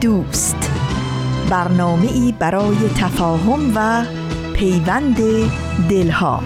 دوست، برنامه‌ای برای تفاهم و پیوند دلها.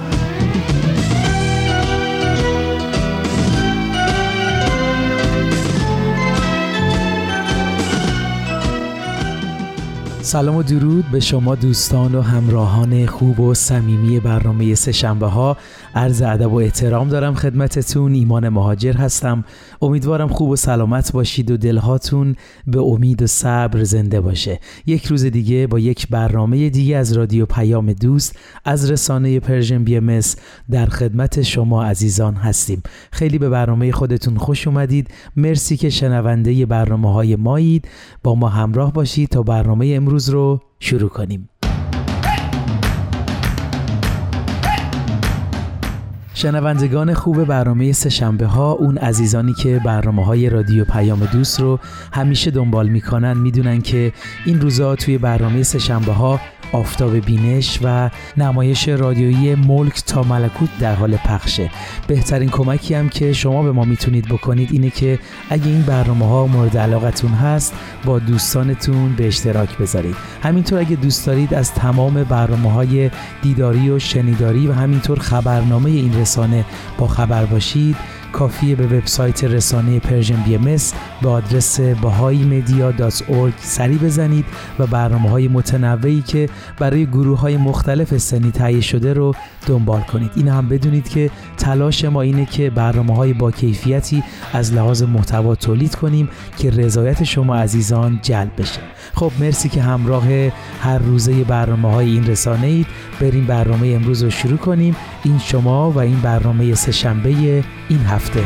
سلام و درود به شما دوستان و همراهان خوب و صمیمی برنامه سه‌شنبه‌ها. عرض ادب و احترام دارم خدمتتون. ایمان مهاجر هستم. امیدوارم خوب و سلامت باشید و دلهاتون به امید و صبر زنده باشه. یک روز دیگه با یک برنامه دیگه از رادیو پیام دوست از رسانه پرژن BMS در خدمت شما عزیزان هستیم. خیلی به برنامه خودتون خوش اومدید. مرسی که شنونده برنامه‌های ما اید. با ما همراه باشید تا برنامه امروز رو شروع کنیم. شنوندگان خوب برنامه سه‌شنبه ها، اون عزیزانی که برنامه های رادیو پیام دوست رو همیشه دنبال میکنن میدونن که این روزا توی برنامه سه‌شنبه ها آفتاب بینش و نمایش رادیویی ملک تا ملکوت در حال پخشه. بهترین کمکی هم که شما به ما میتونید بکنید اینه که اگه این برنامه‌ها مورد علاقتون هست با دوستانتون به اشتراک بذارید. همینطور اگه دوست دارید از تمام برنامه‌های دیداری و شنیداری و همینطور خبرنامه این رسانه با خبر باشید، کافیه به وبسایت رسانه پرژن BMS به آدرس bahaimedia.org سری بزنید و برنامه‌های متنوعی که برای گروه‌های مختلف سنی تهیه شده رو دنبال کنید. این هم بدونید که تلاش ما اینه که برنامه‌های با کیفیتی از لحاظ محتوا تولید کنیم که رضایت شما عزیزان جلب بشه. خب مرسی که همراه هر روزه برنامه‌های این رسانه اید. بریم برنامه امروز رو شروع کنیم. این شما و این برنامه سه‌شنبه این هفته.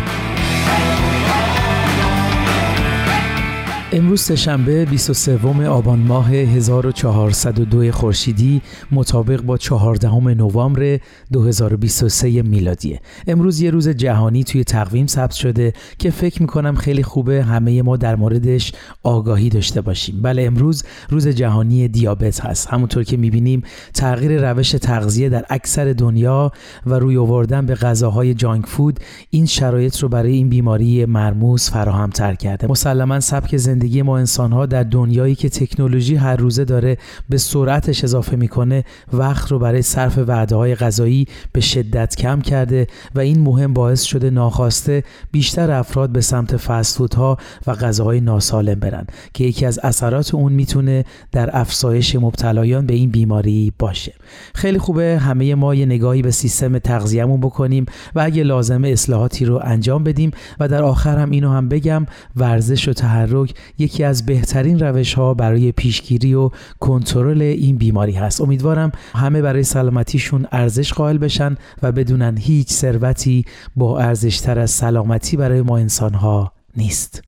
امروز سه‌شنبه 23 آبان ماه 1402 خورشیدی مطابق با 14 نوامبر 2023 میلادی. امروز یه روز جهانی توی تقویم ثبت شده که فکر میکنم خیلی خوبه همه ما در موردش آگاهی داشته باشیم. بله، امروز روز جهانی دیابت هست. همونطور که میبینیم تغییر روش تغذیه در اکثر دنیا و روی آوردن به غذاهای جانک فود این شرایط رو برای این بیماری مرموز فراهمتر کرده. مسلماً سبک زندگی ما انسان‌ها در دنیایی که تکنولوژی هر روزه داره به سرعتش اضافه میکنه وقت رو برای صرف وعده‌های غذایی به شدت کم کرده و این مهم باعث شده ناخواسته بیشتر افراد به سمت فست فودها و غذاهای ناسالم برن که یکی از اثرات اون میتونه در افزایش مبتلایان به این بیماری باشه. خیلی خوبه همه ما یه نگاهی به سیستم تغذیه‌مون بکنیم و اگه لازمه اصلاحاتی رو انجام بدیم. و در آخر هم اینو هم بگم، ورزش و تحرک یکی از بهترین روش‌ها برای پیشگیری و کنترل این بیماری هست. امیدوارم همه برای سلامتیشون ارزش قائل بشن و بدونن هیچ ثروتی با ارزش‌تر از سلامتی برای ما انسان‌ها نیست.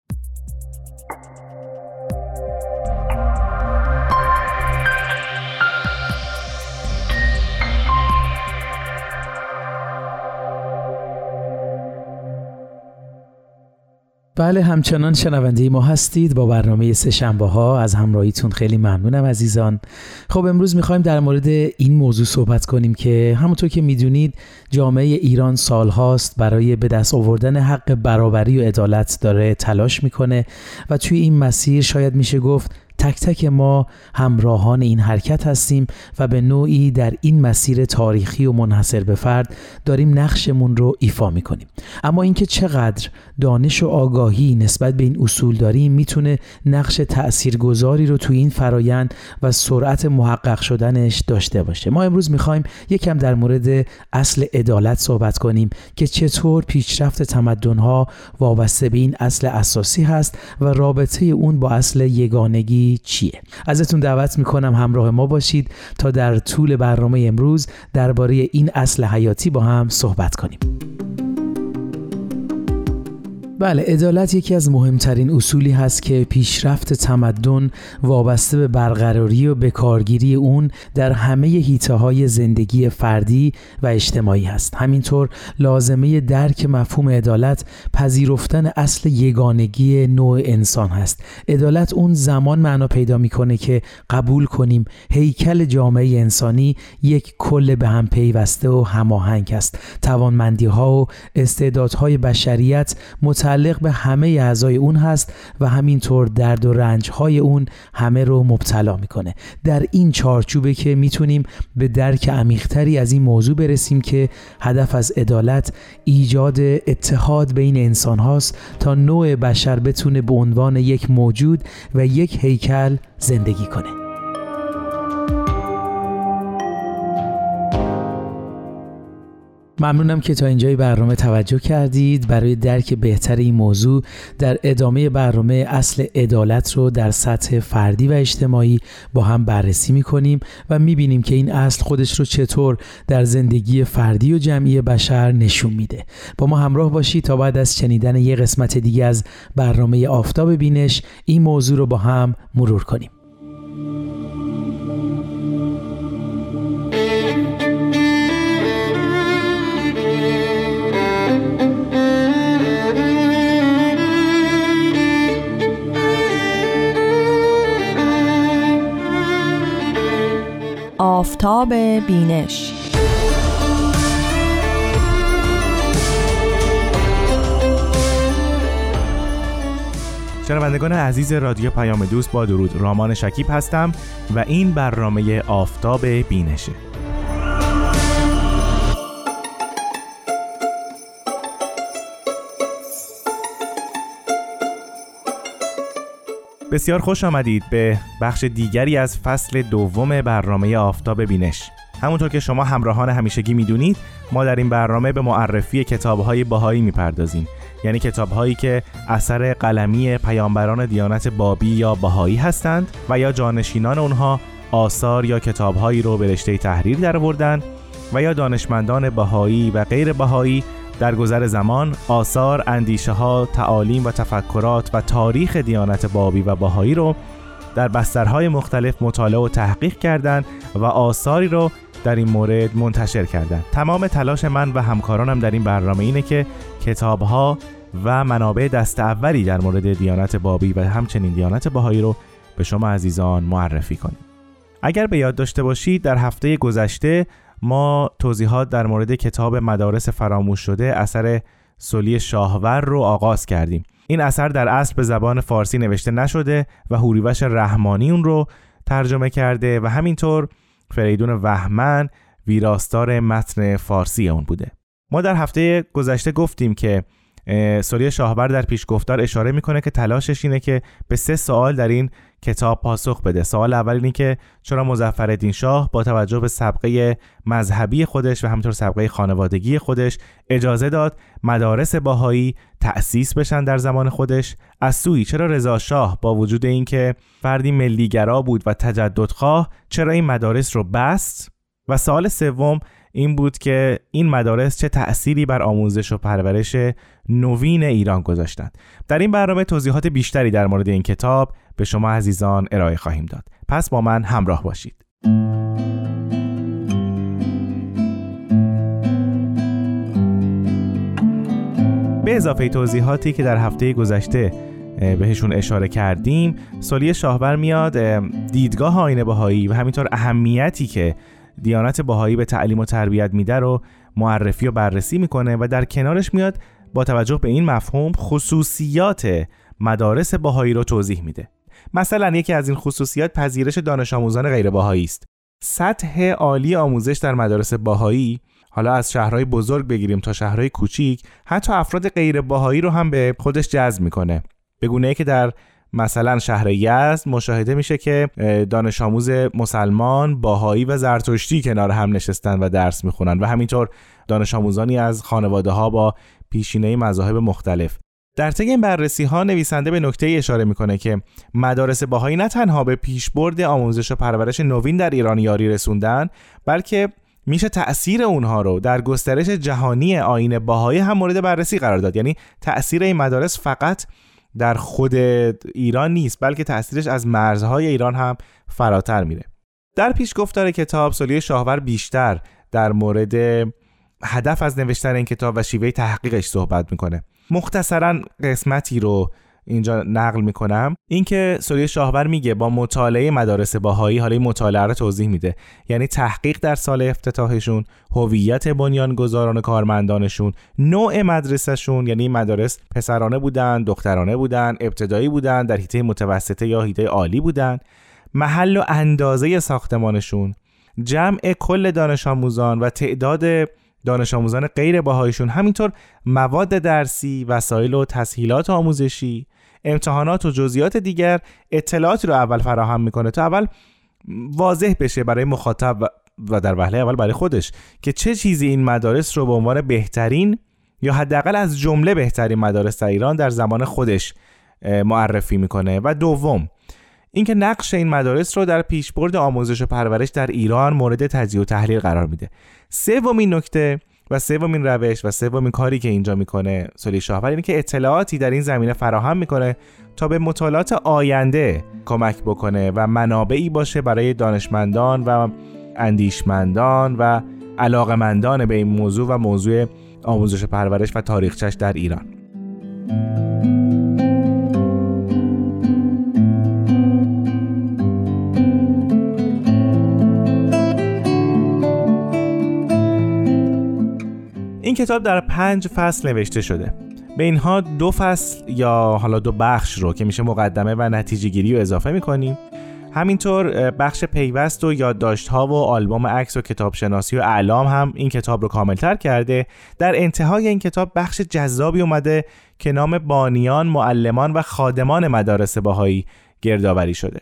بله، همچنان شنونده ما هستید با برنامه سه‌شنبه ها. از همراهیتون خیلی ممنونم عزیزان. خب امروز میخوایم در مورد این موضوع صحبت کنیم که همونطور که میدونید جامعه ایران سالهاست برای به دست آوردن حق برابری و عدالت داره تلاش میکنه و توی این مسیر شاید میشه گفت تک تک ما همراهان این حرکت هستیم و به نوعی در این مسیر تاریخی و منحصر به فرد داریم نقشمون رو ایفا میکنیم. اما اینکه چقدر دانش و آگاهی نسبت به این اصول داریم میتونه نقش تأثیرگذاری رو توی این فرایند و سرعت محقق شدنش داشته باشه. ما امروز میخوایم یکم در مورد اصل عدالت صحبت کنیم که چطور پیشرفت تمدن‌ها وابسته به این اصل اساسی هست و رابطه اون با اصل یگانگی چیه؟ ازتون دعوت میکنم همراه ما باشید تا در طول برنامه امروز درباره این اصل حیاتی با هم صحبت کنیم. بله، عدالت یکی از مهمترین اصولی هست که پیشرفت تمدن وابسته به برقراری و بکارگیری اون در همه حیطه‌های زندگی فردی و اجتماعی هست. همینطور لازمه درک مفهوم عدالت پذیرفتن اصل یگانگی نوع انسان هست. عدالت اون زمان معنا پیدا میکنه که قبول کنیم هیکل جامعه انسانی یک کل به هم پیوسته و هماهنگ است. توانمندی‌ها و استعدادهای بشریت متعلق به همه اعضای اون هست و همینطور درد و رنج‌های اون همه رو مبتلا میکنه. در این چارچوبه که میتونیم به درک عمیق‌تری از این موضوع برسیم که هدف از عدالت ایجاد اتحاد بین انسان هاست تا نوع بشر بتونه به عنوان یک موجود و یک هیکل زندگی کنه. ممنونم که تا اینجای برنامه توجه کردید. برای درک بهتر این موضوع در ادامه برنامه اصل عدالت رو در سطح فردی و اجتماعی با هم بررسی می‌کنیم و می‌بینیم که این اصل خودش رو چطور در زندگی فردی و جمعی بشر نشون میده. با ما همراه باشید تا بعد از شنیدن یک قسمت دیگه از برنامه آفتاب بینش این موضوع رو با هم مرور کنیم. آفتاب بینش. شنوندگان عزیز رادیو پیام دوست، با درود، رامان شکیب هستم و این برنامه آفتاب بینشه. بسیار خوش آمدید به بخش دیگری از فصل دوم برنامه آفتاب بینش. همونطور که شما همراهان همیشگی میدونید، ما در این برنامه به معرفی کتاب‌های بهایی میپردازیم، یعنی کتاب‌هایی که اثر قلمی پیامبران دیانت بابی یا بهایی هستند و یا جانشینان اونها آثار یا کتاب‌هایی رو به رشته تحریر درآوردن و یا دانشمندان بهایی و غیر بهایی در گذر زمان آثار، اندیشه‌ها، تعالیم و تفکرات و تاریخ دیانت بابی و بهایی رو در بسترهای مختلف مطالعه و تحقیق کردند و آثاری رو در این مورد منتشر کردند. تمام تلاش من و همکارانم در این برنامه اینه که کتاب‌ها و منابع دست اولی در مورد دیانت بابی و همچنین دیانت بهایی رو به شما عزیزان معرفی کنیم. اگر به یاد داشته باشید، در هفته گذشته ما توضیحات در مورد کتاب مدارس فراموش شده اثر سولی شاهور رو آغاز کردیم. این اثر در اصل به زبان فارسی نوشته نشده و هوریوش رحمانی اون رو ترجمه کرده و همینطور فریدون وحمن ویراستار متن فارسی اون بوده. ما در هفته گذشته گفتیم که سولی شاهور در پیشگفتار اشاره میکنه که تلاشش اینه که به 3 سوال در این کتاب پاسخ بده. سوال اول اینه که چرا مظفرالدین شاه با توجه به سابقه مذهبی خودش و همینطور سابقه خانوادگی خودش اجازه داد مدارس بهایی تأسیس بشن در زمان خودش؟ از سوی چرا رضا شاه با وجود اینکه فردی ملیگرا بود و تجددخواه، چرا این مدارس رو بست؟ و سوال سوم این بود که این مدارس چه تأثیری بر آموزش و پرورش نوین ایران گذاشتند. در این برنامه توضیحات بیشتری در مورد این کتاب به شما عزیزان ارائه خواهیم داد. پس با من همراه باشید. به اضافه توضیحاتی که در هفته گذشته بهشون اشاره کردیم، سولی شاهور میاد دیدگاه آیین بهایی و همینطور اهمیتی که دیانت بهایی به تعلیم و تربیت میده رو معرفی و بررسی میکنه و در کنارش میاد با توجه به این مفهوم خصوصیات مدارس بهایی رو توضیح میده. مثلا یکی از این خصوصیات پذیرش دانش آموزان غیر بهایی است. سطح عالی آموزش در مدارس بهایی، حالا از شهرهای بزرگ بگیریم تا شهرهای کوچیک، حتی افراد غیر بهایی رو هم به خودش جذب میکنه. به گونه‌ای که در مثلا شهر یزد مشاهده میشه که دانش آموز مسلمان، باهایی و زرتشتی کنار هم نشستن و درس میخونن و همینطور دانش آموزانی از خانواده ها با پیشینه مذاهب مختلف. در طی این بررسی ها نویسنده به نکته اشاره میکنه که مدارس باهایی نه تنها به پیشبرد آموزش و پرورش نوین در ایران یاری رسوندن، بلکه میشه تأثیر اونها رو در گسترش جهانی آیین بهایی هم مورد بررسی قرار داد. یعنی تأثیر این مدارس فقط در خود ایران نیست، بلکه تأثیرش از مرزهای ایران هم فراتر میره. در پیشگفتار کتاب، سولی شاهور بیشتر در مورد هدف از نوشتن این کتاب و شیوه تحقیقش صحبت میکنه. مختصراً قسمتی رو اینجا نقل میکنم. اینکه سولی شاهور میگه با مطالعه مدارس بهایی، حالا این مطالعه رو توضیح میده، یعنی تحقیق در سال افتتاحشون، هویت بنیانگذاران و کارمندانشون، نوع مدرسهشون، یعنی مدارس پسرانه بودن، دخترانه بودن، ابتدایی بودن، در حیطه متوسطه یا حیطه عالی بودن، محل و اندازه ساختمانشون، جمع کل دانش آموزان و تعداد دانش آموزان غیر بهاییشون، همینطور مواد درسی، وسایل و تسهیلات آموزشی، امتحانات و جزئیات دیگر. اطلاعاتی رو اول فراهم میکنه تا اول واضح بشه برای مخاطب و در وهله اول برای خودش که چه چیزی این مدارس رو به عنوان بهترین یا حداقل از جمله بهترین مدارس در ایران در زمان خودش معرفی میکنه. و دوم اینکه نقش این مدارس رو در پیشبرد آموزش و پرورش در ایران مورد تجزیه و تحلیل قرار میده. سومین نکته و سومین روش و سومین کاری که اینجا میکنه سولی شاهور اینه که اطلاعاتی در این زمینه فراهم میکنه تا به مطالعات آینده کمک بکنه و منابعی باشه برای دانشمندان و اندیشمندان و علاقمندان به این موضوع و موضوع آموزش و پرورش و تاریخچش در ایران. این کتاب در 5 فصل نوشته شده. به اینها 2 فصل یا حالا 2 بخش رو که میشه مقدمه و نتیجه گیری رو اضافه میکنیم. همینطور بخش پیوست و یادداشت‌ها و آلبوم عکس و کتابشناسی و اعلام هم این کتاب رو کاملتر کرده. در انتهای این کتاب بخش جذابی اومده که نام بانیان، معلمان و خادمان مدارس بهایی گردآوری شده.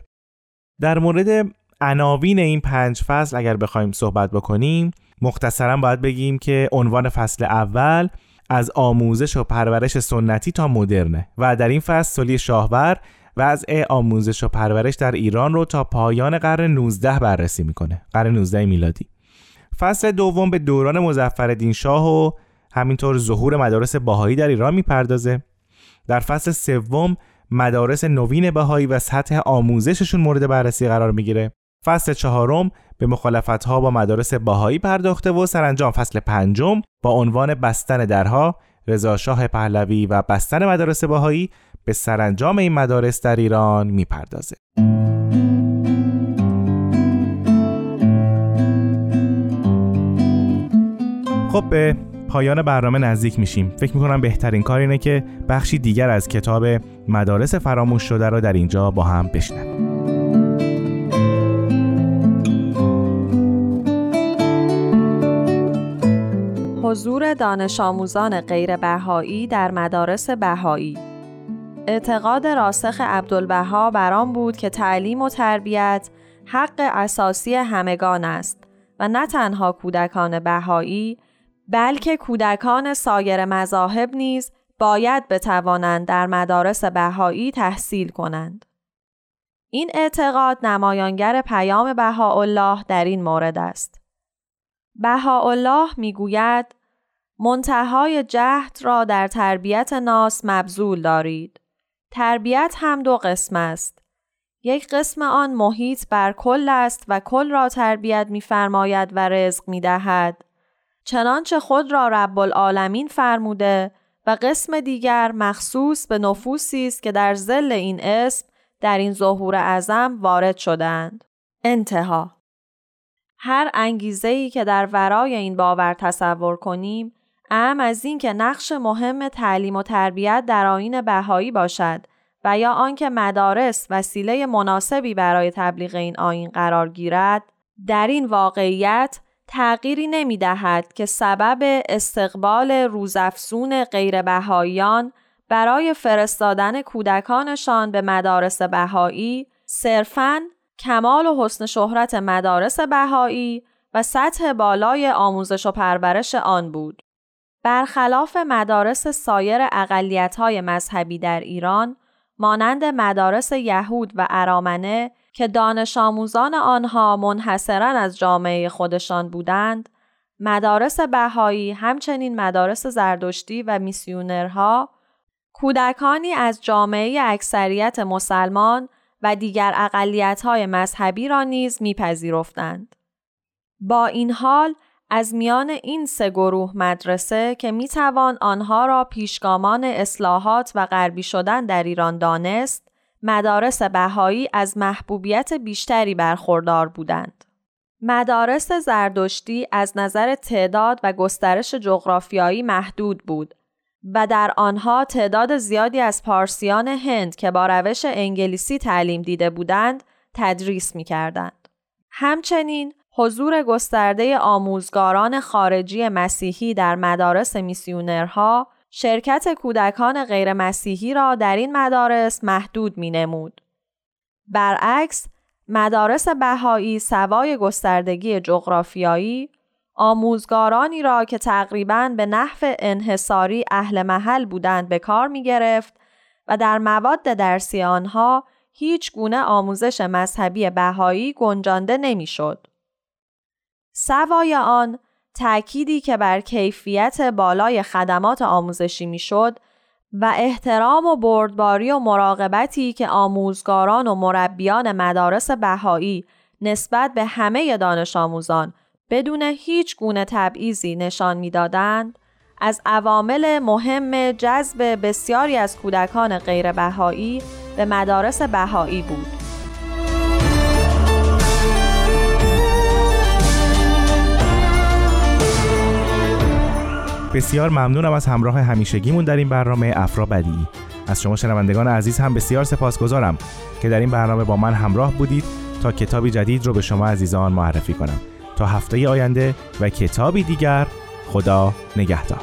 در مورد عناوین این 5 فصل اگر بخوایم صحبت بکنیم، مختصراً باید بگیم که عنوان فصل اول از آموزش و پرورش سنتی تا مدرنه و در این فصل سولی شاهور وضع آموزش و پرورش در ایران رو تا پایان قرن 19 بررسی میکنه، قرن 19 میلادی. فصل دوم به دوران مظفرالدین شاه و همینطور ظهور مدارس بهایی در ایران میپردازه. در فصل سوم مدارس نوین بهایی و سطح آموزششون مورد بررسی قرار میگیره. فصل چهارم به مخالفت‌ها با مدارس بهایی پرداخته و سرانجام فصل پنجم با عنوان بستن درها، رضا شاه پهلوی و بستن مدارس بهایی به سرانجام این مدارس در ایران می‌پردازه. خب به پایان برنامه نزدیک میشیم. فکر می‌کنم بهترین کار اینه که بخشی دیگر از کتاب مدارس فراموش شده رو در اینجا با هم بشنویم. حضور دانش آموزان غیر بهایی در مدارس بهایی. اعتقاد راسخ عبدالبها بر آن بود که تعلیم و تربیت حق اساسی همگان است و نه تنها کودکان بهایی بلکه کودکان سایر مذاهب نیز باید بتوانند در مدارس بهایی تحصیل کنند. این اعتقاد نمایانگر پیام بهاءالله در این مورد است. بهاءالله میگوید: منتهای جهد را در تربیت ناس مبذول دارید. تربیت هم 2 قسم است. یک قسم آن محیط بر کل است و کل را تربیت می‌فرماید و رزق می‌دهد، چنانچه خود را رب العالمین فرموده، و قسم دیگر مخصوص به نفوسی است که در ظل این اسم در این ظهور اعظم وارد شدند. انتها. هر انگیزه‌ای که در ورای این باور تصور کنیم، اعم از این که نقش مهم تعلیم و تربیت در آیین بهایی باشد و یا آنکه مدارس وسیله مناسبی برای تبلیغ این آیین قرار گیرد، در این واقعیت تغییری نمی‌دهد که سبب استقبال روزافزون غیر بهاییان برای فرستادن کودکانشان به مدارس بهایی صرفاً کمال و حسن شهرت مدارس بهایی و سطح بالای آموزش و پرورش آن بود. برخلاف مدارس سایر اقلیت‌های مذهبی در ایران، مانند مدارس یهود و ارامنه که دانش آموزان آنها منحصراً از جامعه خودشان بودند، مدارس بهایی همچنین مدارس زردشتی و میسیونرها کودکانی از جامعه اکثریت مسلمان و دیگر اقلیت‌های مذهبی را نیز می‌پذیرفتند. با این حال از میان این سه گروه مدرسه که می‌توان آنها را پیشگامان اصلاحات و غربی شدن در ایران دانست، مدارس بهایی از محبوبیت بیشتری برخوردار بودند. مدارس زردشتی از نظر تعداد و گسترش جغرافیایی محدود بود و در آنها تعداد زیادی از پارسیان هند که با روش انگلیسی تعلیم دیده بودند تدریس می‌کردند. همچنین حضور گسترده آموزگاران خارجی مسیحی در مدارس میسیونرها شرکت کودکان غیر مسیحی را در این مدارس محدود می‌نمود. برعکس، مدارس بهایی سوای گستردگی جغرافیایی، آموزگارانی را که تقریباً به نحو انحصاری اهل محل بودند به کار می‌گرفت و در مواد درسی آنها هیچ گونه آموزش مذهبی بهایی گنجانده نمی‌شد. سوای آن، تأکیدی که بر کیفیت بالای خدمات آموزشی میشد و احترام و بردباری و مراقبتی که آموزگاران و مربیان مدارس بهایی نسبت به همه دانش آموزان بدون هیچ گونه تبعیضی نشان میدادند، از عوامل مهم جذب بسیاری از کودکان غیر بهایی به مدارس بهایی بود. بسیار ممنونم از همراه همیشگیمون در این برنامه افرا بدیعی. از شما شنوندگان عزیز هم بسیار سپاسگزارم که در این برنامه با من همراه بودید تا کتابی جدید رو به شما عزیزان معرفی کنم. تا هفته آینده و کتابی دیگر، خدا نگهدار.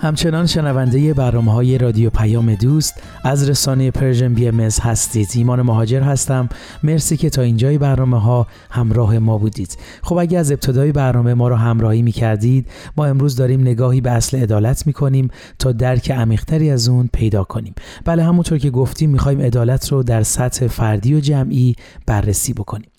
همچنان شنونده برنامه‌های رادیو پیام دوست از رسانه پرژن BMS هستید. ایمان مهاجر هستم. مرسی که تا اینجای برنامه‌ها همراه ما بودید. خب اگه از ابتدای برنامه ما رو همراهی می‌کردید، ما امروز داریم نگاهی به اصل عدالت می‌کنیم تا درک عمیق‌تری از اون پیدا کنیم. بله، همونطور که گفتیم می‌خوایم عدالت رو در سطح فردی و جمعی بررسی بکنیم.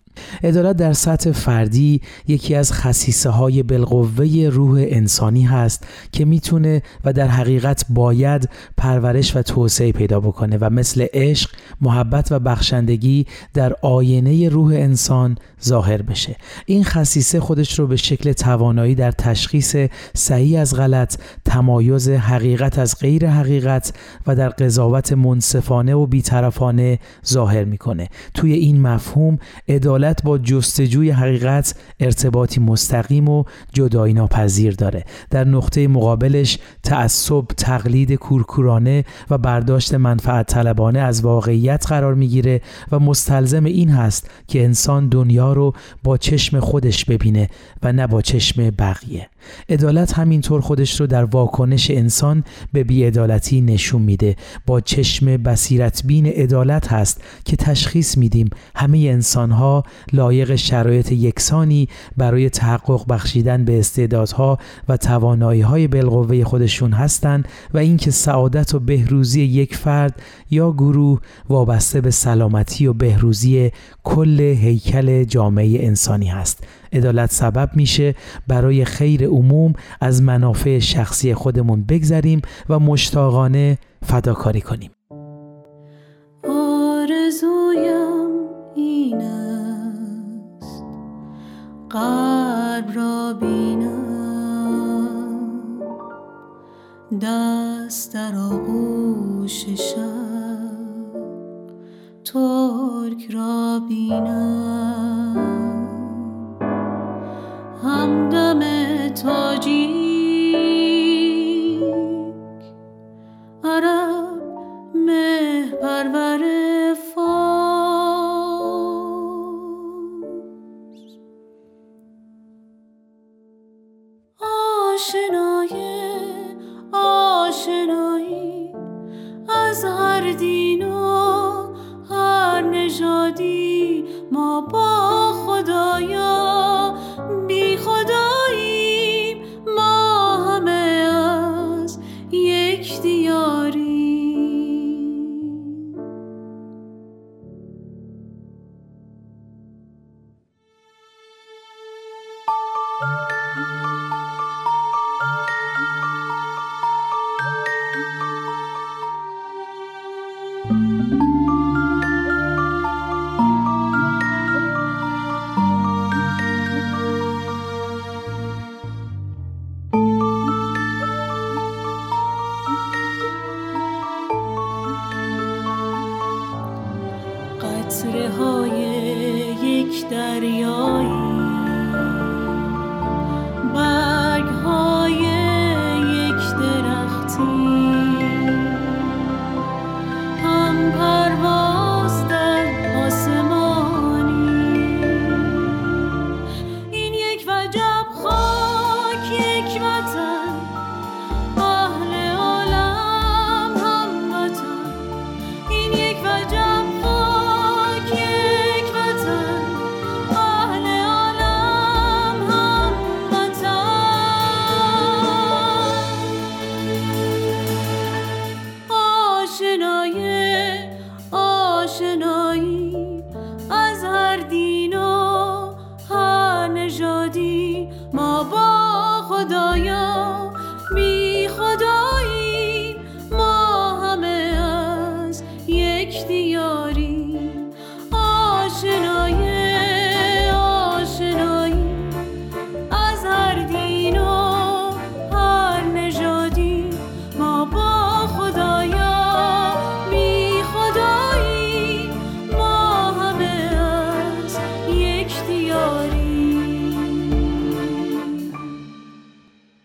عدالت در سطح فردی یکی از خصیصه‌های بالقوه روح انسانی هست که میتونه و در حقیقت باید پرورش و توسعه پیدا بکنه و مثل عشق، محبت و بخشندگی در آینه روح انسان ظاهر بشه. این خصیصه خودش رو به شکل توانایی در تشخیص صحیح از غلط، تمایز حقیقت از غیر حقیقت و در قضاوت منصفانه و بیطرفانه ظاهر میکنه. توی این مفهوم عدالت با جستجوی حقیقت ارتباطی مستقیم و جدایی ناپذیر داره. در نقطه مقابلش تعصب، تقلید کورکورانه و برداشت منفعت طلبانه از واقعیت قرار میگیره و مستلزم این هست که انسان دنیا رو با چشم خودش ببینه و نه با چشم بقیه. عدالت همینطور خودش رو در واکنش انسان به بی‌عدالتی نشون میده. با چشم بصیرتبین عدالت هست که تشخیص میدیم همه انسان‌ها لایق شرایط یکسانی برای تحقق بخشیدن به استعدادها و توانایی‌های بالقوه خودشون هستند و اینکه سعادت و بهروزی یک فرد یا گروه وابسته به سلامتی و بهروزی کل هیکل جامعه انسانی هست. عدالت سبب میشه برای خیر عموم از منافع شخصی خودمون بگذریم و مشتاقانه فداکاری کنیم. آرزویم این است قلب را بینم دست در آغوش شب ترک را بینم همدم تاجیک عرب مهپرور فارس. آشنای آشنایی از هر دین و هر نژادی، ما با خدایا بی خداییم، ما همه از یک دیاریم. قطره های یک دریایی، برگ های یک درختی، هم پرواز در آسمانی. این یک وجب خاک، یک وطن، اهل عالم هم وطن. این یک وجب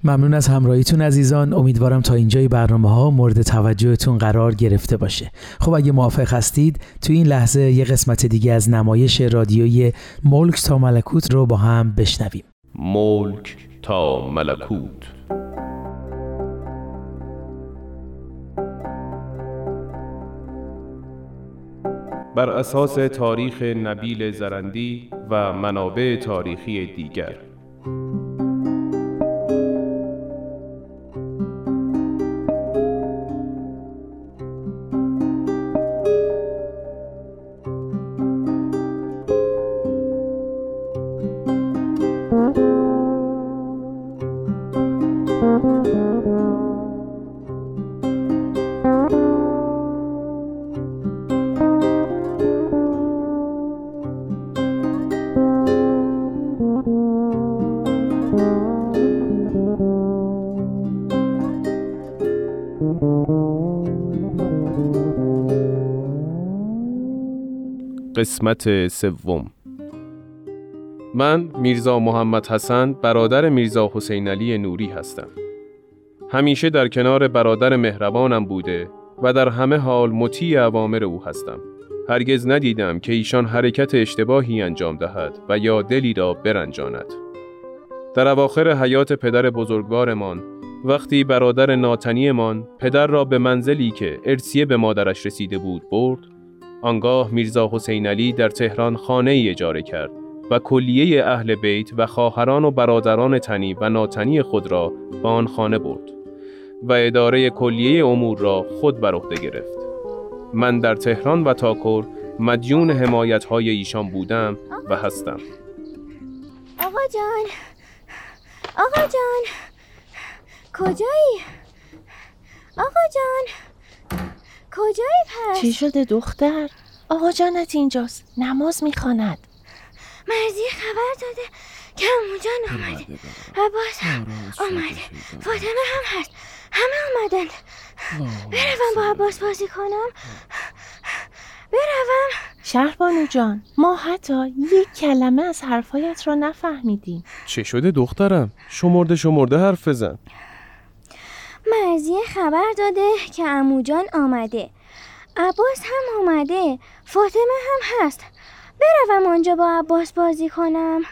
ممنون از همراهیتون عزیزان. امیدوارم تا اینجای برنامه‌ها مورد توجهتون قرار گرفته باشه. خب اگه موافق هستید تو این لحظه یه قسمت دیگه از نمایش رادیویی ملک تا ملکوت رو با هم بشنویم. ملک تا ملکوت. بر اساس تاریخ نبیل زرندی و منابع تاریخی دیگر. قسمت سوم. من میرزا محمد حسن، برادر میرزا حسین علی نوری هستم. همیشه در کنار برادر مهربانم بوده و در همه حال مطیع اوامر او هستم. هرگز ندیدم که ایشان حرکت اشتباهی انجام دهد و یا دلی را برنجاند. در اواخر حیات پدر بزرگوارمان، وقتی برادر ناتنیمان پدر را به منزلی که ارثیه به مادرش رسیده بود برد، آنگاه میرزا حسین علی در تهران خانه‌ای اجاره کرد و کلیه اهل بیت و خواهران و برادران تنی و ناتنی خود را به آن خانه برد و اداره کلیه امور را خود بر عهده گرفت. من در تهران و تاکور مدیون حمایت‌های ایشان بودم و هستم. آقا جان کجایی؟ آقا جان کجایی پس؟ چی شده دختر؟ آقا جانت اینجاست، نماز میخواند. مرضیه خبر داده که عمو جان آمده، عباس هم آمده، فاطمه هم هست، همه آمدند. بروم با عباس بازی کنم؟ بروم؟ شهربانو جان، ما حتی یک کلمه از حرفایت را نفهمیدیم. چه شده دخترم؟ شمرده حرف بزن. مرضیه خبر داده که عمو جان آمده، عباس هم آمده، فاطمه هم هست. بروم آنجا با عباس بازی کنم؟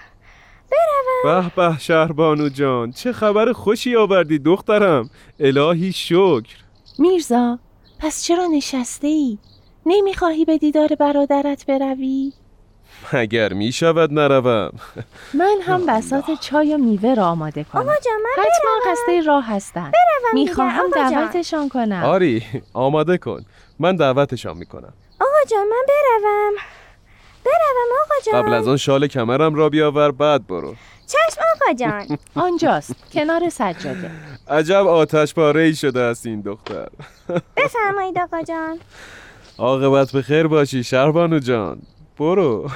بروم. به به شهربانو جان، چه خبر خوشی آوردی دخترم، الهی شکر. میرزا پس چرا نشسته ای؟ نمیخواهی به دیدار برادرت بروی؟ مگر میشود نروم؟ من هم بساط چای و میوه را آماده کنم. آقا جان من حتما خسته راه هستن، میخواهم دعوتشان کنم. آری آماده کن، من دعوتشان میکنم. آقا جان من بروم آقا جان. قبل از آن شال کمرم را بیاور بعد برو. چشم آقا جان. آنجاست کنار سجاده. عجب آتش پاره‌ای شده است این دختر. بفرمایید آقا جان. عاقبت به خیر باشی شهربانو جان، برو.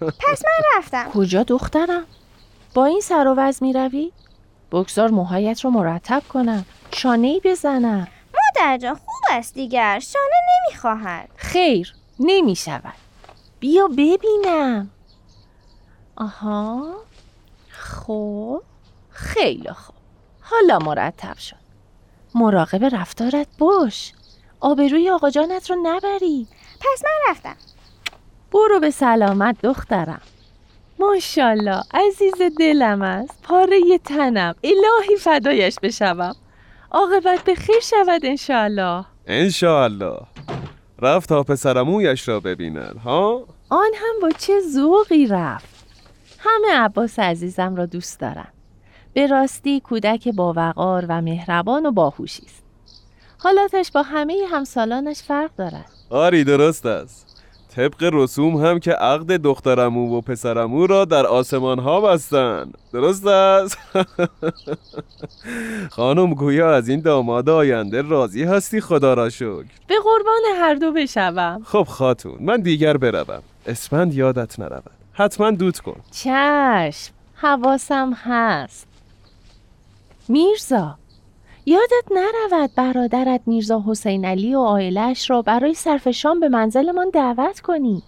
پس من رفتم. کجا دخترم؟ با این سر و وضع می روی؟ بگذار موهایت رو مرتب کنم، شانه‌ای بزنم. مادر جان خوب است دیگر، شانه نمی خواهد. خیر نمی شود، بیا ببینم. آها خوب، خیلی خوب، حالا مرتب شد. مراقب رفتارت باش، آبروی آقا جانت رو نبری. پس من رفتم. برو به سلامت دخترم. ماشاءالله عزیز دلم است، پاره ی تنم، الهی فدایش بشوم. عاقبت به خیر شود انشاءالله. انشاءالله. رفت تا پسرمویش را ببیند ها؟ آن هم با چه ذوقی رفت. همه عباس عزیزم را دوست دارند. به راستی کودک با وقار و مهربان و باهوشی است. حالاتش با همه همسالانش فرق دارد. آری درست است. طبق رسوم هم که عقد دخترمو و پسرمو را در آسمان ها بستن، درست است؟ خانم گویا از این داماد آینده راضی هستی، خدا را شکر. به قربان هر دو بشوم. خب خاتون من دیگر بروم، اسفند یادت نرود، حتما دوت کن. چشم حواسم هست. میرزا یادت نرود برادرت میرزا حسین علی و عائلش را برای صرف شام به منزل من دعوت کنی.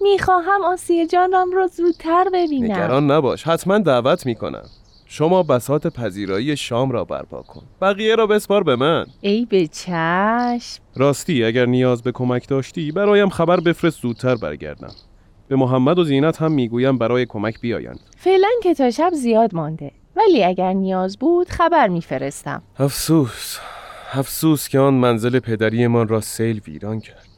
میخواهم آسیه جانم را زودتر ببینم. نگران نباش، حتما دعوت میکنم. شما بساط پذیرایی شام را برپا کن، بقیه را بسپار به من. ای به چشم. راستی اگر نیاز به کمک داشتی برایم خبر بفرست، زودتر برگردم. به محمد و زینت هم میگویم برای کمک بیایند. فعلا که تا شب زیاد مانده، ولی اگر نیاز بود خبر میفرستم. افسوس که آن منزل پدری من را سیل ویران کرد،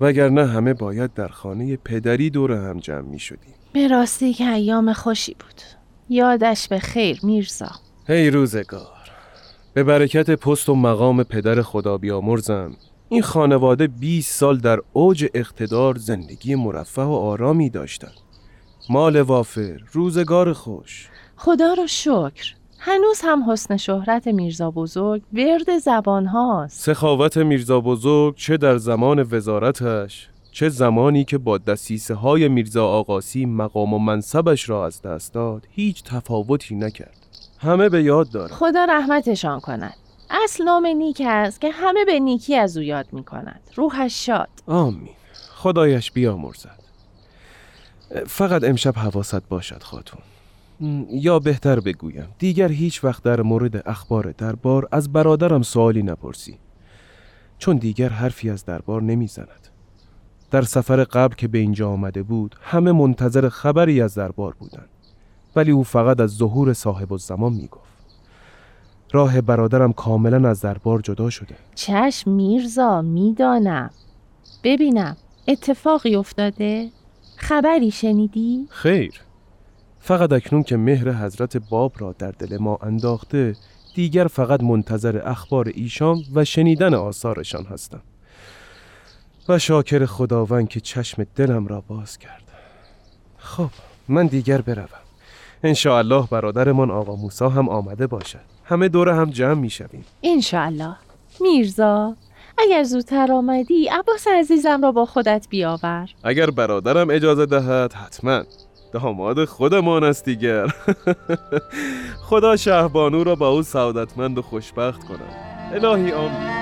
وگرنه همه باید در خانه پدری دور هم جمع می شدیم. به راستی که ایام خوشی بود، یادش به خیر میرزا. هی روزگار، به برکت پست و مقام پدر خدا بیامرزم، این خانواده 20 سال در اوج اقتدار زندگی مرفه و آرامی داشتند. مال وافر، روزگار خوش. خدا رو شکر هنوز هم حسن شهرت میرزا بزرگ ورد زبان هاست. سخاوت میرزا بزرگ چه در زمان وزارتش، چه زمانی که با دسیسه های میرزا آقاسی مقام و منصبش را از دست داد، هیچ تفاوتی نکرد. همه به یاد دارند. خدا رحمتشان کند. اصل نام نیک است که همه به نیکی از او یاد می کند. روحش شاد. آمین. خدایش بیامرزد. فقط امشب حواست باشد خاتون، یا بهتر بگویم دیگر هیچ وقت در مورد اخبار دربار از برادرم سوالی نپرسی، چون دیگر حرفی از دربار نمیزند. در سفر قبل که به اینجا آمده بود همه منتظر خبری از دربار بودند، ولی او فقط از ظهور صاحب الزمان میگفت. راه برادرم کاملا از دربار جدا شده. چشم میرزا، میدانم. ببینم اتفاقی افتاده؟ خبری شنیدی؟ خیر، فقط اکنون که مهر حضرت باب را در دل ما انداخته، دیگر فقط منتظر اخبار ایشان و شنیدن آثارشان هستم و شاکر خداوند که چشم دلم را باز کرد. خب من دیگر بروم، انشاءالله برادرمان آقا موسی هم آمده باشد، همه دوره هم جمع می شویم انشاءالله. میرزا اگر زودتر آمدی عباس عزیزم را با خودت بیاور. اگر برادرم اجازه دهد حتما، داماد خودمان است دیگر. خدا شهبانو را با او سعادتمند و خوشبخت کند. الهی آمین.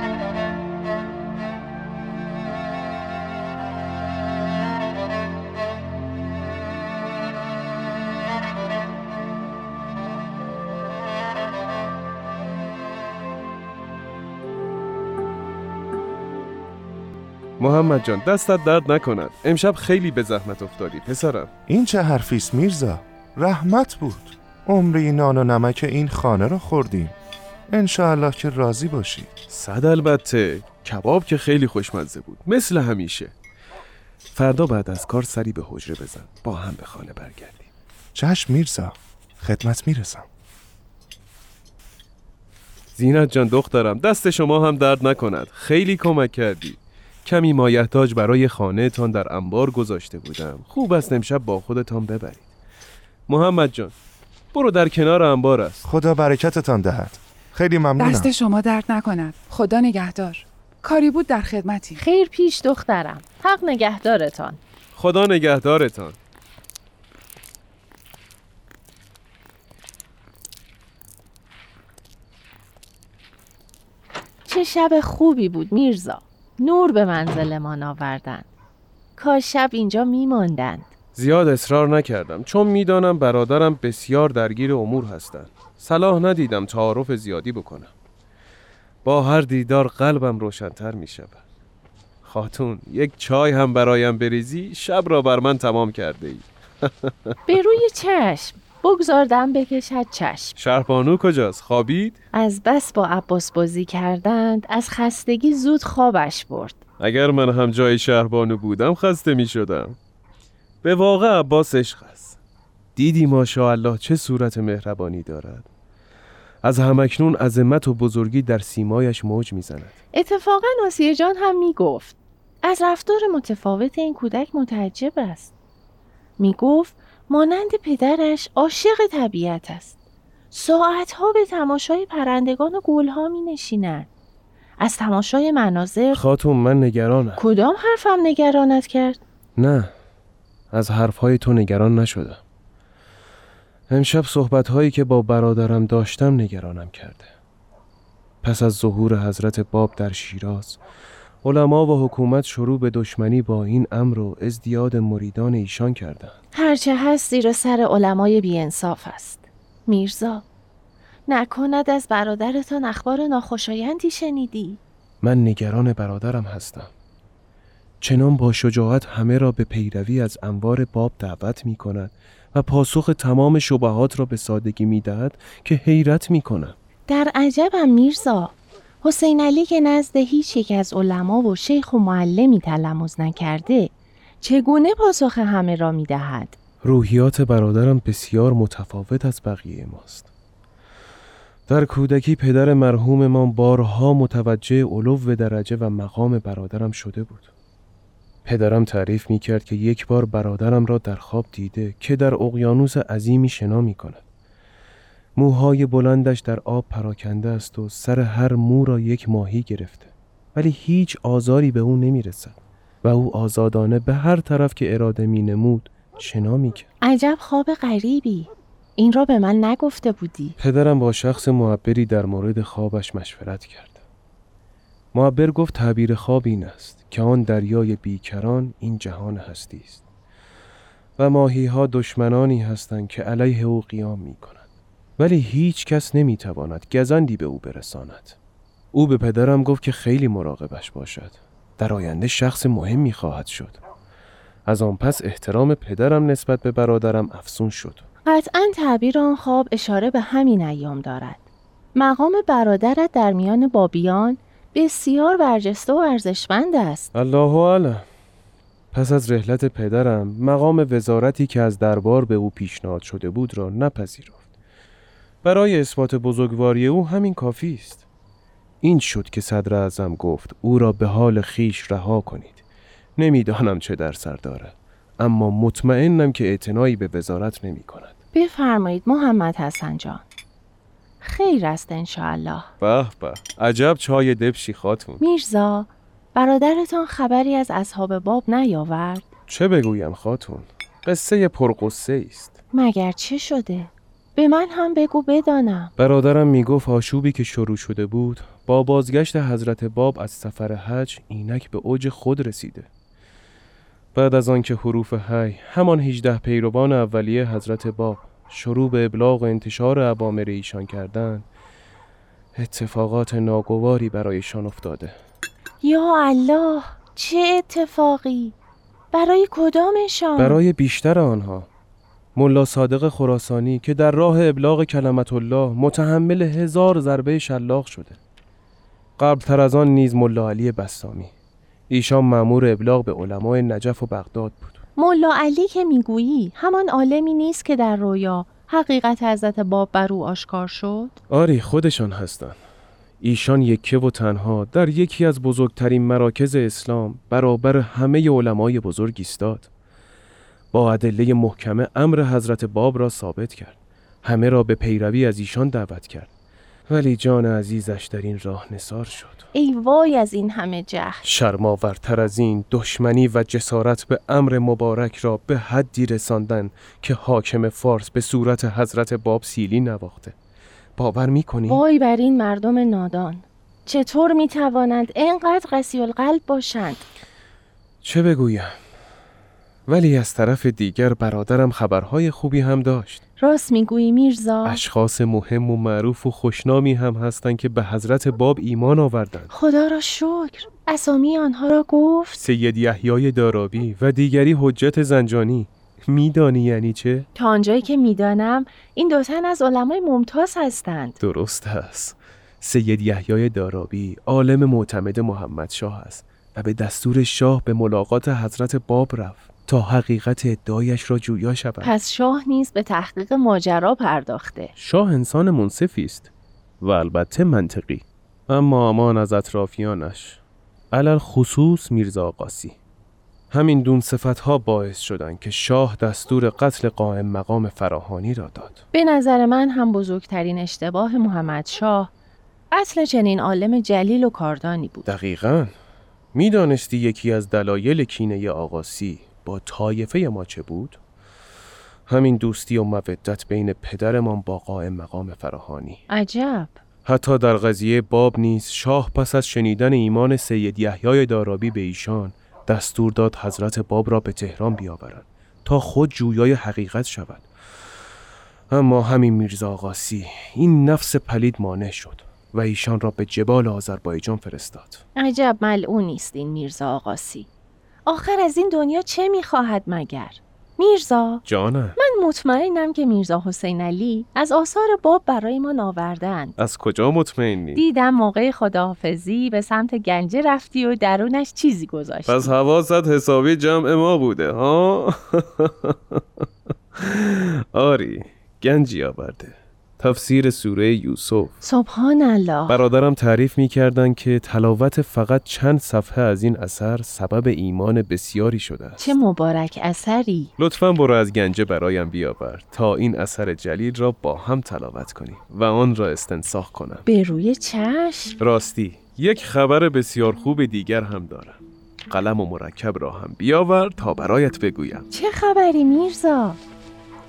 محمد جان دستت درد نکند، امشب خیلی به زحمت افتادی پسرم. این چه حرفیست میرزا؟ رحمت بود. عمری نان و نمک این خانه را خوردیم. انشاءالله که راضی باشی. صد البته. کباب که خیلی خوشمزه بود، مثل همیشه. فردا بعد از کار سری به حجره بزن، با هم به خانه برگردیم. چشم میرزا، خدمت میرسم. زینت جان دخترم، دست شما هم درد نکند، خیلی کمک کردی. کمی مایحتاج برای خانه تان در انبار گذاشته بودم، خوب است امشب با خودتان ببرید. محمد جان برو در کنار انبار است. خدا برکتتان دهد. خیلی ممنونم. دست شما درد نکند. خدا نگهدار. کاری بود در خدمتی. خیر پیش دخترم. حق نگهدارتان. خدا نگهدارتان. چه شب خوبی بود میرزا. نور به منزل ما آوردند. کاش شب اینجا میماندند. زیاد اصرار نکردم چون میدانم برادرم بسیار درگیر امور هستند. صلاح ندیدم تعارف زیادی بکنم. با هر دیدار قلبم روشن‌تر می شود. خاتون یک چای هم برایم بریزی، شب را بر من تمام کرده ای. به روی چشم، بگذاردم بکشد چشم. شهربانو کجاست؟ خوابید؟ از بس با عباس بازی کردند، از خستگی زود خوابش برد. اگر من هم جای شهربانو بودم خسته می شدم. به واقع عباس عشق است. دیدی ماشاءالله چه صورت مهربانی دارد. از همکنون عظمت و بزرگی در سیمایش موج میزند. اتفاقا آسیه جان هم میگفت از رفتار متفاوت این کودک متعجب است. میگفت مانند پدرش عاشق طبیعت است. ساعتها به تماشای پرندگان و گلها می نشیند. از تماشای مناظر. خاتون من نگرانم. کدام حرفم نگرانت کرد؟ نه، از حرفهای تو نگران نشدم. امشب صحبت‌هایی که با برادرم داشتم نگرانم کرده. پس از ظهور حضرت باب در شیراز، علما و حکومت شروع به دشمنی با این امر و ازدیاد مریدان ایشان کردند. هرچه هست زیر سر علمای بی‌انصاف است. میرزا، نکند از برادرتان اخبار ناخوشایندی شنیدی؟ من نگران برادرم هستم. چنان با شجاعت همه را به پیروی از انوار باب دعوت می کند و پاسخ تمام شبهات را به سادگی می دهد که حیرت می کنم. در عجبم میرزا، حسین علی که نزد هیچ یک از علما و شیخ و معلمی تلموذ نکرده، چگونه پاسخ همه را می دهد؟ روحیات برادرم بسیار متفاوت از بقیه ماست. در کودکی پدر مرحوم من بارها متوجه علو درجه و مقام برادرم شده بود. پدرم تعریف می کرد که یک بار برادرم را در خواب دیده که در اقیانوس عظیمی شنا می کند. موهای بلندش در آب پراکنده است و سر هر مو را یک ماهی گرفته، ولی هیچ آزاری به او نمی رسد و او آزادانه به هر طرف که اراده می نمود شنا می کرد. عجب خواب غریبی، این را به من نگفته بودی. پدرم با شخص معبری در مورد خوابش مشورت کرد. معبر گفت تعبیر خواب این است که آن دریای بیکران این جهان هستی است و ماهی ها دشمنانی هستند که علیه او قیام می کنند، ولی هیچ کس نمی تواند گزندی به او برساند. او به پدرم گفت که خیلی مراقبش باشد، در آینده شخص مهمی خواهد شد. از آن پس احترام پدرم نسبت به برادرم افزون شد. قطعاً تعبیر آن خواب اشاره به همین ایام دارد. مقام برادرت در میان بابیان بسیار برجسته و ارزشمند است. الله اعلم. پس از رحلت پدرم مقام وزارتی که از دربار به او پیشنهاد شده بود را نپذیرفت. برای اثبات بزرگواری او همین کافی است. این شد که صدر اعظم گفت او را به حال خیش رها کنید. نمیدانم چه در سر دارد، اما مطمئنم که اعتنایی به وزارت نمی کند. بفرمایید محمد حسن جان. خیر است انشاءالله. به به، عجب چای دبشی خاتون. میرزا، برادرتان خبری از اصحاب باب نیاورد؟ چه بگویم خاتون، قصه پرقصه است. مگر چه شده؟ به من هم بگو بدانم. برادرم میگفت آشوبی که شروع شده بود با بازگشت حضرت باب از سفر حج اینک به اوج خود رسیده. بعد از آنکه حروف حی، همان 18 پیروان اولیه حضرت باب، شروع به ابلاغ و انتشار اوامر ایشان کردن، اتفاقات ناگواری برایشان افتاده. یا الله، چه اتفاقی؟ برای کدامشان؟ برای بیشتر آنها. ملا صادق خراسانی که در راه ابلاغ کلمت الله متحمل 1000 ضربه شلاق شده. قبلتر از آن نیز ملا علی بستامی. ایشان مأمور ابلاغ به علمای نجف و بغداد بود. ملا علی که میگویی همان عالمی نیست که در رویا حقیقت حضرت باب بر او آشکار شد؟ آری، خودشان هستند. ایشان یکه و تنها در یکی از بزرگترین مراکز اسلام برابر همه علمای بزرگ ایستاد. با ادله محکمه امر حضرت باب را ثابت کرد. همه را به پیروی از ایشان دعوت کرد. ولی جان عزیزش در این راه نثار شد. ای وای از این همه جهل! شرم‌آورتر از این دشمنی و جسارت به امر مبارک را به حدی رساندن که حاکم فارس به صورت حضرت باب سیلی نواخته. باور می‌کنی؟ وای بر این مردم نادان! چطور می‌توانند اینقدر قسی القلب باشند؟ چه بگویم؟ ولی از طرف دیگر برادرم خبرهای خوبی هم داشت. راست میگویی میرزا؟ اشخاص مهم و معروف و خوشنامی هم هستند که به حضرت باب ایمان آوردند. خدا را شکر. اسامی آنها را گفت؟ سید یحیای دارابی و دیگری حجت زنجانی. میدانی یعنی چه؟ تا آنجایی که میدانم این دو تن از علمای ممتاز هستند. درست است. سید یحیای دارابی عالم معتمد محمد شاه است و به دستور شاه به ملاقات حضرت باب رفت تا حقیقت ادعایش را جویا شود. پس شاه نیز به تحقیق ماجرا پرداخته. شاه انسان منصفی است و البته منطقی، اما امان از اطرافیانش، علل خصوص میرزا آقاسی. همین دون صفت‌ها باعث شدند که شاه دستور قتل قائم مقام فراهانی را داد. به نظر من هم بزرگترین اشتباه محمد شاه قتل چنین عالم جلیل و کاردانی بود. دقیقاً. میدانستی یکی از دلایل کینه آقاسی با طایفه ما چه بود؟ همین دوستی و مودت بین پدرمان با قائم مقام فراهانی. عجب! حتی در قضیه باب نیز شاه پس از شنیدن ایمان سید یحیای دارابی به ایشان دستور داد حضرت باب را به تهران بیاورند تا خود جویای حقیقت شود. اما همین میرزا آقاسی، این نفس پلید مانع شد و ایشان را به جبال آذربایجان فرستاد. عجب ملعونی است این میرزا آقاسی! آخر از این دنیا چه می‌خواهد مگر؟ میرزا جانم، من مطمئنم که میرزا حسین علی از آثار باب برای ما آوردند. از کجا مطمئنی؟ دیدم موقع خداحافظی به سمت گنجه رفتی و درونش چیزی گذاشتی. پس حواست حسابی جمع ما بوده ها؟ آری، گنجی آورده. تفسیر سوره یوسف. سبحان الله. برادرم تعریف می‌کردند که تلاوت فقط چند صفحه از این اثر سبب ایمان بسیاری شده است. چه مبارک اثری! لطفاً برو از گنجه برایم بیاور تا این اثر جلیل را با هم تلاوت کنیم و آن را استنساخ کنم. به روی چشم. راستی یک خبر بسیار خوب دیگر هم دارم. قلم و مرکب را هم بیاور تا برایت بگویم. چه خبری میرزا؟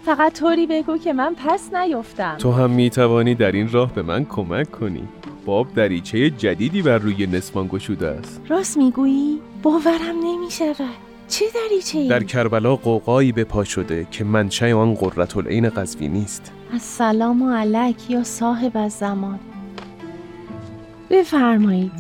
فقط طوری بگو که من پس نیفتم. تو هم میتوانی در این راه به من کمک کنی. باب دریچه جدیدی بر روی نسمان گشوده است. راست میگویی؟ باورم نمیشود. چه دریچه‌ای؟ در کربلا قوقایی به پا شده که منشأ آن قرةالعین قزوینی است. السلام علیک یا صاحب الزمان. بفرمایید.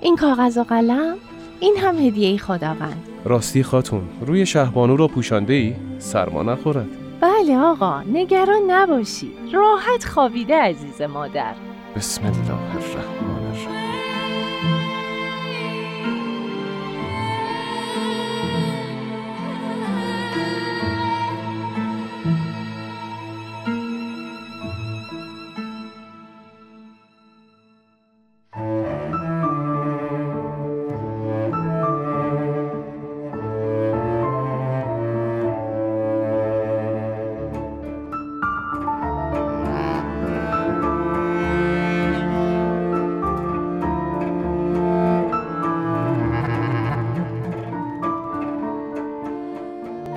این کاغذ و قلم؟ این هم هدیه خداوند. راستی خاتون، روی شهبانو را پوشانده ای؟ سرما نخورد. بله آقا، نگران نباشی. راحت خوابیده عزیز مادر. بسم الله الرحمن الرحیم.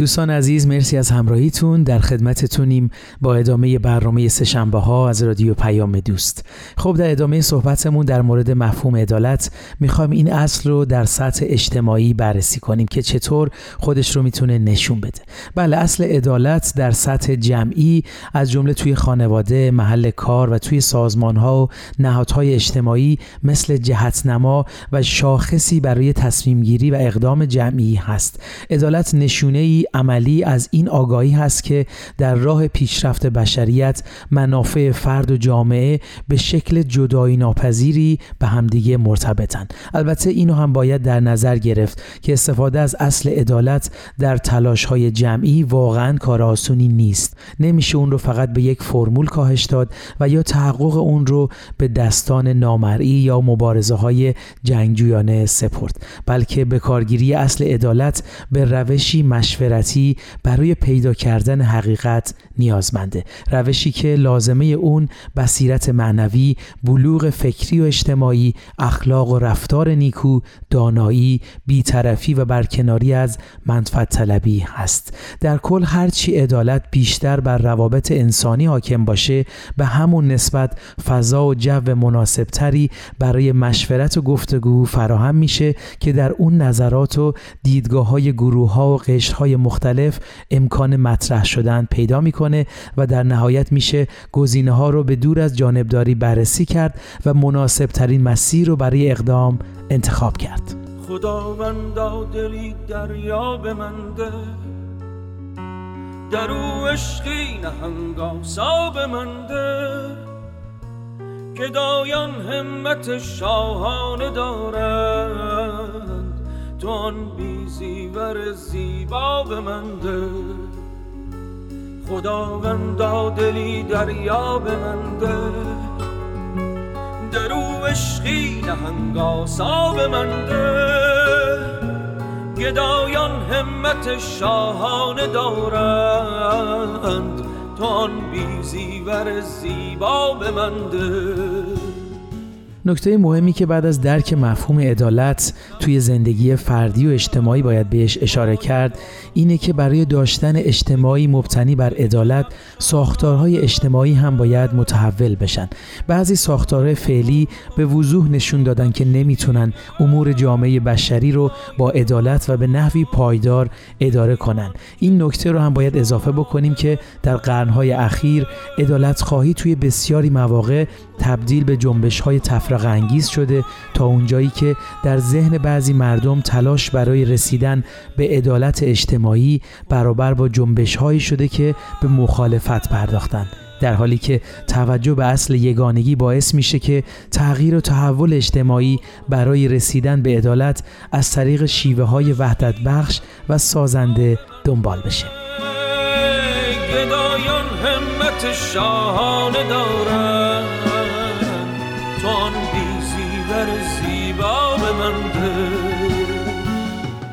دوستان عزیز، مرسی از همراهیتون. در خدمتتونیم با ادامه برنامه سه‌شنبه ها از رادیو پیام دوست. خب در ادامه صحبتمون در مورد مفهوم عدالت میخوایم این اصل رو در سطح اجتماعی بررسی کنیم که چطور خودش رو میتونه نشون بده. بله، اصل عدالت در سطح جمعی از جمله توی خانواده، محل کار و توی سازمان‌ها و نهادهای اجتماعی مثل جهتنما و شاخصی برای تصمیم‌گیری و اقدام جمعی هست. عدالت نشونه‌ای عملی از این آگاهی هست که در راه پیشرفت بشریت منافع فرد و جامعه به شکل جدایی ناپذیری به همدیگه مرتبطن. البته اینو هم باید در نظر گرفت که استفاده از اصل عدالت در تلاش‌های جمعی واقعاً کار آسونی نیست. نمیشه اون رو فقط به یک فرمول کاهش داد و یا تحقق اون رو به دستان نامرئی یا مبارزه‌های جنگجویانه سپرد، بلکه به کارگیری اصل عدالت به روشی مشورتی برای پیدا کردن حقیقت نیازمنده، روشی که لازمه اون بصیرت معنوی، بلوغ فکری و اجتماعی، اخلاق و رفتار نیکو، دانایی، بی‌طرفی و برکناری از منفعت طلبی هست. در کل هرچی عدالت بیشتر بر روابط انسانی حاکم باشه، به همون نسبت فضا و جو مناسبتری برای مشورت و گفتگو فراهم میشه که در اون نظرات و دیدگاه‌های گروه‌ها و قشرهای مختلف امکان مطرح شدن پیدا میکنه و در نهایت میشه گزینه ها رو به دور از جانبداری بررسی کرد و مناسب ترین مسیر رو برای اقدام انتخاب کرد. خداوندا دلی دریا به من ده، درو عشقی نهنگاسا به من ده، که دایان همت شاهانه دارد، تون بی زیور زیبا به من ده. خداوندا دلی دریا به من ده، درو عشقی نهنگاسا به من ده، گدایان همت شاهانه دارند، تون بی زیور زیبا به من ده. نکته مهمی که بعد از درک مفهوم عدالت توی زندگی فردی و اجتماعی باید بهش اشاره کرد اینه که برای داشتن اجتماعی مبتنی بر عدالت، ساختارهای اجتماعی هم باید متحول بشن. بعضی ساختارهای فعلی به وضوح نشون دادن که نمیتونن امور جامعه بشری رو با عدالت و به نحوی پایدار اداره کنن. این نکته رو هم باید اضافه بکنیم که در قرنهای اخیر عدالت خواهی توی بسیاری مواقع تبدیل به جنبش‌های تفرقه انگیز شده، تا اونجایی که در ذهن بعضی مردم تلاش برای رسیدن به عدالت اجتماعی برابر با جنبش‌هایی شده که به مخالفت پرداختند، در حالی که توجه به اصل یگانگی باعث میشه که تغییر و تحول اجتماعی برای رسیدن به عدالت از طریق شیوه‌های وحدت بخش و سازنده دنبال بشه. گدایان همت شاهانه دارند، تون بیزی بر زیبا به من ده.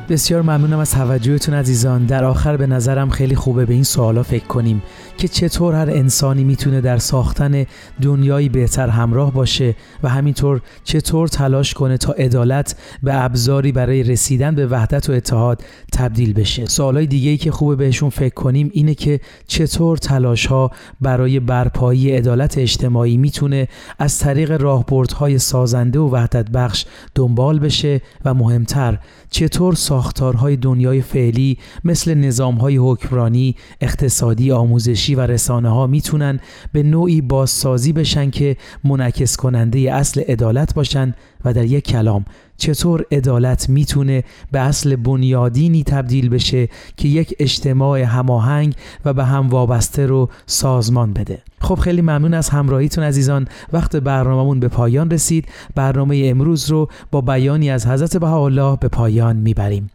بسیار ممنونم از توجهتون عزیزان. در آخر به نظرم خیلی خوبه به این سوالا فکر کنیم که چطور هر انسانی میتونه در ساختن دنیایی بهتر همراه باشه و همینطور چطور تلاش کنه تا عدالت به ابزاری برای رسیدن به وحدت و اتحاد تبدیل بشه. سوالای دیگه‌ای که خوبه بهشون فکر کنیم اینه که چطور تلاش‌ها برای برپایی عدالت اجتماعی میتونه از طریق راهبردهای سازنده و وحدت بخش دنبال بشه و مهمتر چطور ساختارهای دنیای فعلی مثل نظامهای حکمرانی، اقتصادی، آموزشی و رسانه ها میتونن به نوعی بازسازی بشن که منعکس کننده اصل عدالت باشن و در یک کلام چطور عدالت میتونه به اصل بنیادینی تبدیل بشه که یک اجتماع هماهنگ و به هم وابسته رو سازمان بده. خب خیلی ممنون از همراهیتون عزیزان. وقت برناممون به پایان رسید. برنامه امروز رو با بیانی از حضرت بهاءالله به پایان میبریم.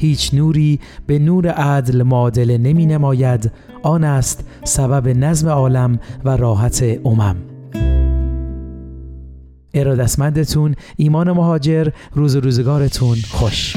هیچ نوری به نور عدل معادله نمی نماید، آن است سبب نظم عالم و راحت امم. ارادتمندتون ایمان مهاجر. روز روزگارتون خوش.